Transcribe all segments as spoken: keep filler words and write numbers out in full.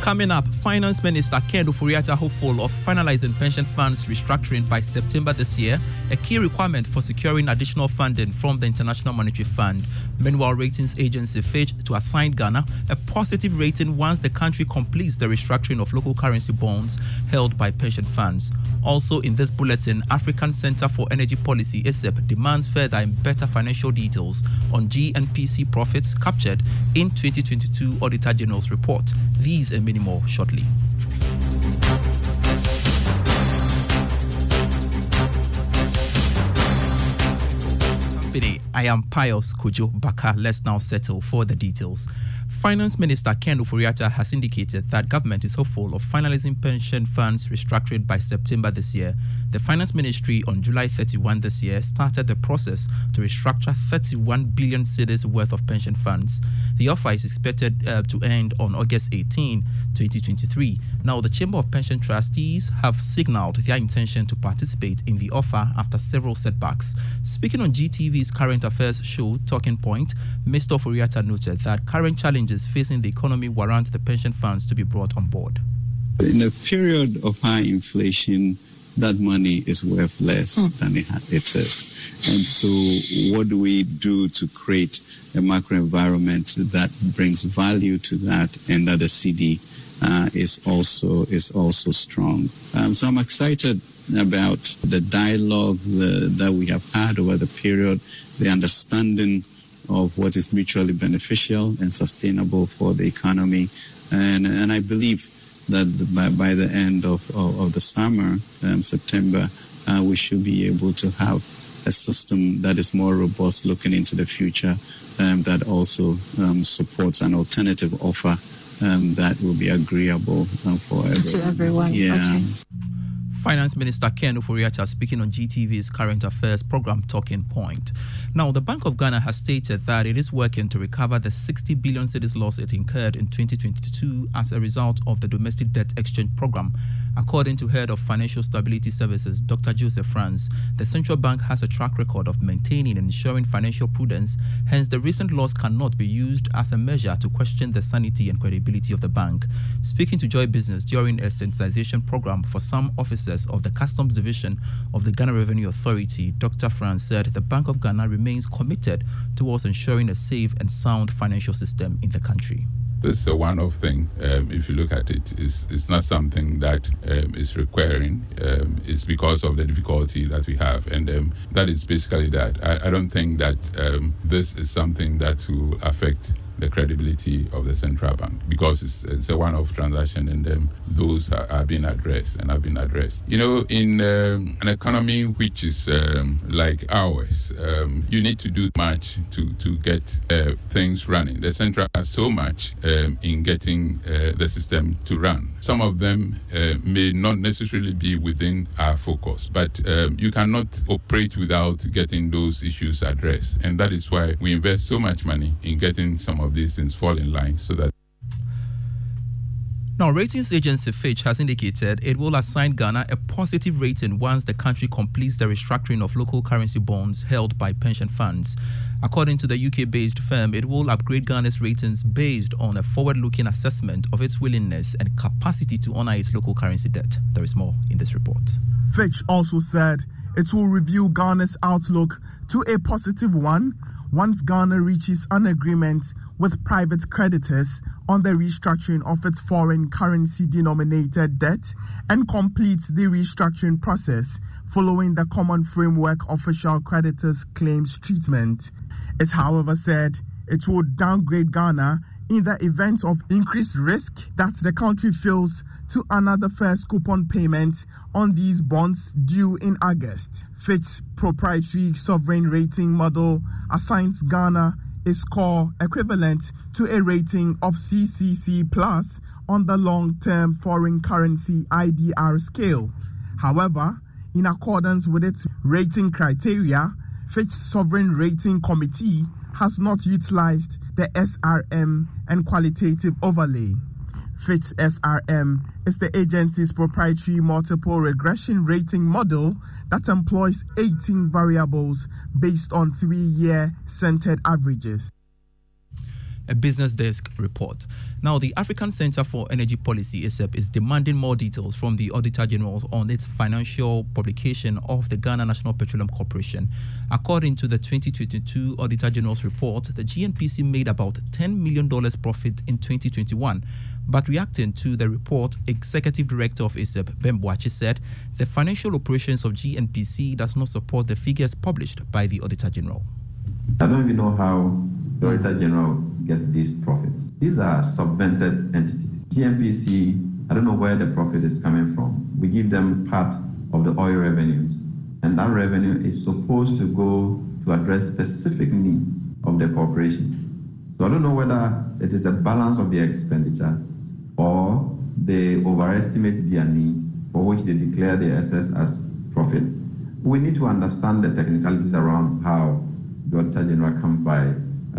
Coming up, Finance Minister Ken Ofori Atta hopeful of finalizing pension funds restructuring by September this year, a key requirement for securing additional funding from the International Monetary Fund. Meanwhile, ratings agency Fitch to assign Ghana a positive rating once the country completes the restructuring of local currency bonds held by pension funds. Also in this bulletin, African Centre for Energy Policy, I S E P, demands further and better financial details on G N P C profits captured in twenty twenty-two Auditor General's report. These and many more shortly. I am Pius Kojobaka. Let's now settle for the details. Finance Minister Ken Ofori Atta has indicated that government is hopeful of finalizing pension funds restructured by September this year. The Finance Ministry on July thirty-first this year started the process to restructure thirty-one billion cedis worth of pension funds. The offer is expected uh, to end on August eighteenth, twenty twenty-three. Now, the Chamber of Pension Trustees have signalled their intention to participate in the offer after several setbacks. Speaking on G T V's current affairs show, Talking Point, Mister Ofori Atta noted that current challenges facing the economy warrant the pension funds to be brought on board. In a period of high inflation, that money is worth less mm. than it, it is. And so what do we do to create a macro environment that brings value to that and that the C D uh, is also is also strong? Um, so I'm excited about the dialogue the, that we have had over the period, the understanding of what is mutually beneficial and sustainable for the economy. And, and I believe that by, by the end of, of, of the summer, um, September, uh, we should be able to have a system that is more robust looking into the future, um, that also um, supports an alternative offer um, that will be agreeable um, for everyone. To everyone, yeah. Okay. Finance Minister Ken Ofori Atta speaking on G T V's current affairs program, Talking Point. Now, the Bank of Ghana has stated that it is working to recover the sixty billion cedis loss it incurred in twenty twenty-two as a result of the domestic debt exchange program. According to Head of Financial Stability Services, Doctor Joseph Franz, the central bank has a track record of maintaining and ensuring financial prudence, hence the recent loss cannot be used as a measure to question the sanity and credibility of the bank. Speaking to Joy Business during a sensitization program for some officers of the Customs Division of the Ghana Revenue Authority, Doctor Franz said the Bank of Ghana remains committed towards ensuring a safe and sound financial system in the country. This is a one-off thing. Um, if you look at it, it's, it's not something that um, is requiring. Um, it's because of the difficulty that we have, and um, that is basically that. I, I don't think that um, this is something that will affect the credibility of the central bank, because it's, it's a one-off transaction, and um, those are, are being addressed and have been addressed. You know, in um, an economy which is um, like ours, um, you need to do much to, to get uh, things running. The central has so much um, in getting uh, the system to run. Some of them uh, may not necessarily be within our focus, but um, you cannot operate without getting those issues addressed. And that is why we invest so much money in getting some of of these things fall in line so that. Now, ratings agency Fitch has indicated it will assign Ghana a positive rating once the country completes the restructuring of local currency bonds held by pension funds. According to the U K-based firm, it will upgrade Ghana's ratings based on a forward-looking assessment of its willingness and capacity to honor its local currency debt. There is more in this report. Fitch also said it will review Ghana's outlook to a positive one once Ghana reaches an agreement with private creditors on the restructuring of its foreign currency denominated debt and completes the restructuring process following the Common Framework Official Creditors Claims Treatment. It, however, said it will downgrade Ghana in the event of increased risk that the country fails to honor the first coupon payment on these bonds due in August. Fitch's proprietary sovereign rating model assigns Ghana a score equivalent to a rating of C C C plus on the long-term foreign currency I D R scale. However, in accordance with its rating criteria, Fitch's Sovereign Rating Committee has not utilized the S R M and qualitative overlay. Fitch's S R M is the agency's proprietary multiple regression rating model that employs eighteen variables based on three-year centered averages. A Business Desk report. Now, the African Centre for Energy Policy, I S E P, is demanding more details from the Auditor General on its financial publication of the Ghana National Petroleum Corporation. According to the twenty twenty-two Auditor General's report, the G N P C made about ten million dollars profit in twenty twenty-one. But reacting to the report, Executive Director of I S E P, Ben Boachie, said the financial operations of G N P C does not support the figures published by the Auditor General. I don't even know how the Auditor General gets these profits. These are subvented entities. G N P C, I don't know where the profit is coming from. We give them part of the oil revenues, and that revenue is supposed to go to address specific needs of the corporation. So I don't know whether it is a balance of the expenditure or they overestimate their need, for which they declare the excess as profit. We need to understand the technicalities around how the Auditor General comes by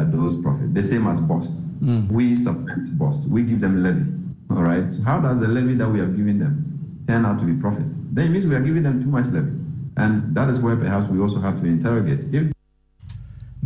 uh, those profits. The same as B O S T. Mm. We submit B O S T. We give them levies. All right. So how does the levy that we have given them turn out to be profit? Then it means we are giving them too much levy. And that is where perhaps we also have to interrogate. If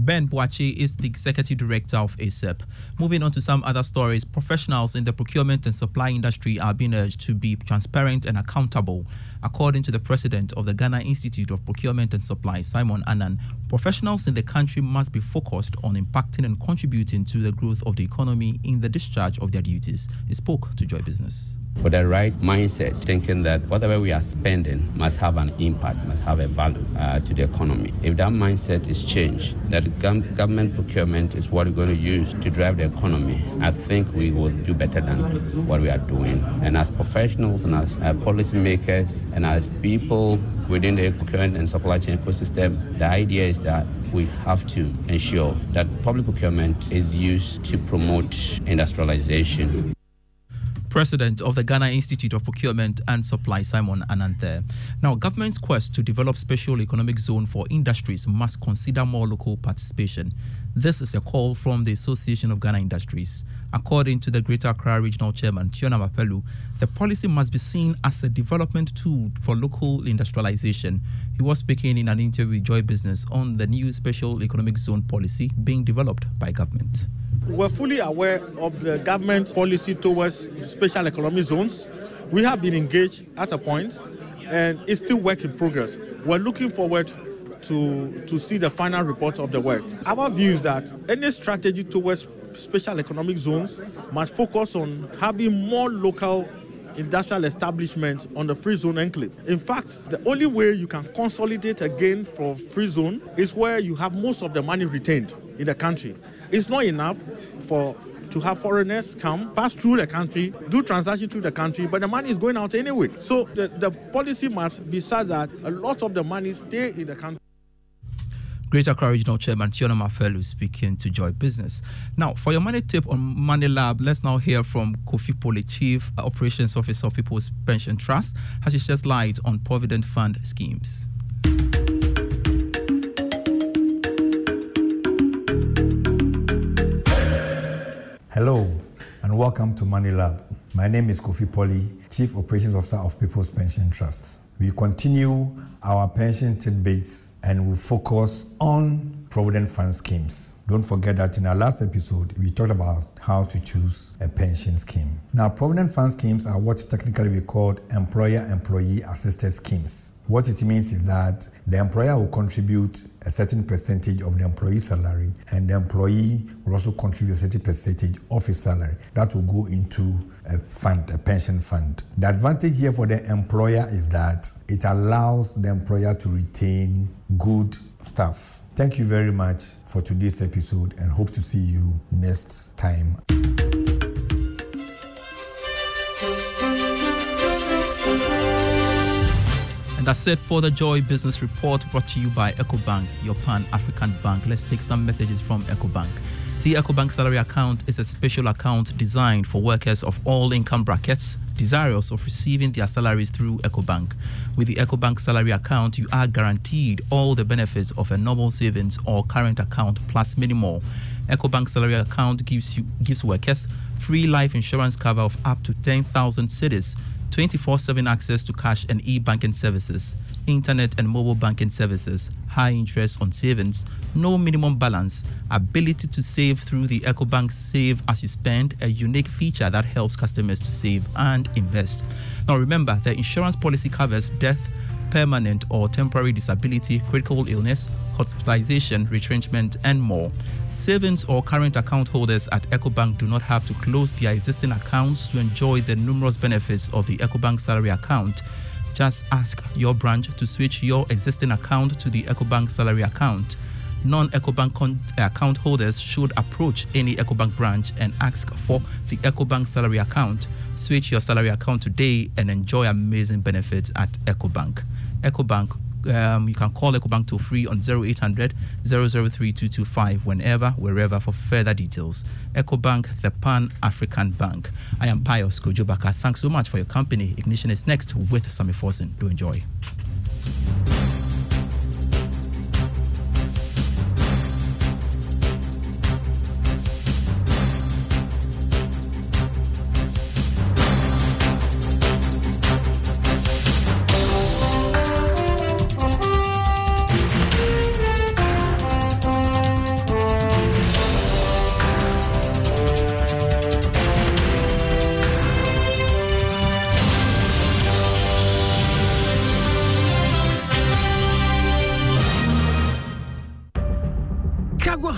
Ben Boachie is the Executive Director of I S E P. Moving on to some other stories, professionals in the procurement and supply industry are being urged to be transparent and accountable. According to the President of the Ghana Institute of Procurement and Supply, Simon Anan, professionals in the country must be focused on impacting and contributing to the growth of the economy in the discharge of their duties. He spoke to Joy Business. With the right mindset, thinking that whatever we are spending must have an impact, must have a value uh, to the economy. If that mindset is changed, that government procurement is what we're going to use to drive the economy, I think we will do better than what we are doing. And as professionals and as uh, policymakers and as people within the procurement and supply chain ecosystem, the idea is that we have to ensure that public procurement is used to promote industrialization. President of the Ghana Institute of Procurement and Supply, Simon Anan there. Now, government's quest to develop special economic zone for industries must consider more local participation. This is a call from the Association of Ghana Industries. According to the Greater Accra Regional Chairman, Tiona Mapelu, the policy must be seen as a development tool for local industrialization. He was speaking in an interview with Joy Business on the new special economic zone policy being developed by government. We're fully aware of the government policy towards special economic zones. We have been engaged at a point, and it's still work in progress. We're looking forward to, to see the final report of the work. Our view is that any strategy towards special economic zones must focus on having more local industrial establishments on the free zone enclave. In fact, the only way you can consolidate again for free zone is where you have most of the money retained in the country. It's not enough for to have foreigners come, pass through the country, do transactions through the country, but the money is going out anyway. So the, the policy must be such that a lot of the money stay in the country. Greater Accra Regional Chairman Chiona Mafell speaking to Joy Business. Now, for your money tip on Money Lab, let's now hear from Kofi Poli, Chief Operations Officer of People's Pension Trust, as he sheds light on Provident Fund schemes. Hello and welcome to Money Lab. My name is Kofi Poli, Chief Operations Officer of People's Pension Trust. We continue our pension tidbits and we focus on Provident Fund schemes. Don't forget that in our last episode, we talked about how to choose a pension scheme. Now, Provident Fund schemes are what technically we call employer-employee assisted schemes. What it means is that the employer will contribute a certain percentage of the employee's salary, and the employee will also contribute a certain percentage of his salary. That will go into a fund, a pension fund. The advantage here for the employer is that it allows the employer to retain good staff. Thank you very much for today's episode, and hope to see you next time. And that's it for the Joy Business Report, brought to you by Ecobank, your pan-African bank. Let's take some messages from Ecobank. The Ecobank salary account is a special account designed for workers of all income brackets, desirous of receiving their salaries through Ecobank. With the Ecobank salary account, you are guaranteed all the benefits of a normal savings or current account plus many more. Ecobank salary account gives you gives workers free life insurance cover of up to ten thousand cedis, twenty-four seven access to cash and e-banking services, internet and mobile banking services, high interest on savings, no minimum balance, ability to save through the Ecobank Save As You Spend, a unique feature that helps customers to save and invest. Now remember, the insurance policy covers death, permanent or temporary disability, critical illness, hospitalization, retrenchment, and more. Savings or current account holders at Ecobank do not have to close their existing accounts to enjoy the numerous benefits of the Ecobank salary account. Just ask your branch to switch your existing account to the Ecobank salary account. Non-Ecobank con- account holders should approach any Ecobank branch and ask for the Ecobank salary account. Switch your salary account today and enjoy amazing benefits at Ecobank. Ecobank, um, you can call Ecobank toll free on zero eight hundred, zero zero three, two two five whenever, wherever for further details. Ecobank, the Pan-African Bank. I am Pius Kojobaka. Thanks so much for your company. Ignition is next with Sami Forsen. Do enjoy.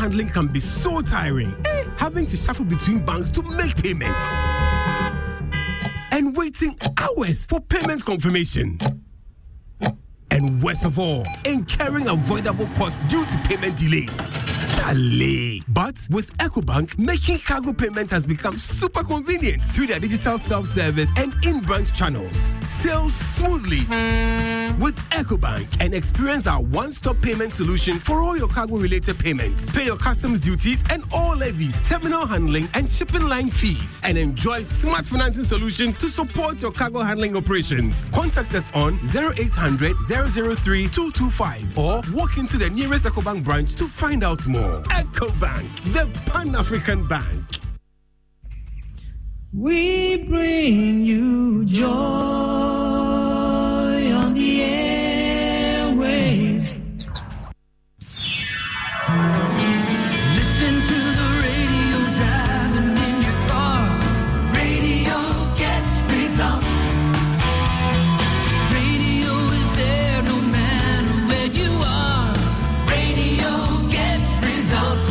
Handling can be so tiring, eh? Having to shuffle between banks to make payments and waiting hours for payment confirmation, and worst of all, incurring avoidable costs due to payment delays. Chale. But with Ecobank, making cargo payments has become super convenient through their digital self-service and in-branch channels. Sail smoothly with Ecobank and experience our one-stop payment solutions for all your cargo-related payments. Pay your customs duties and all levies, terminal handling and shipping line fees, and enjoy smart financing solutions to support your cargo handling operations. Contact us on zero eight hundred, zero zero three, two two five or walk into the nearest Ecobank branch to find out more. tomorrow. Ecobank, the Pan-African Bank. We bring you joy on the airwaves. Listen to the radio driving in your car. Radio gets results. Radio is there no matter where you are. Radio gets results.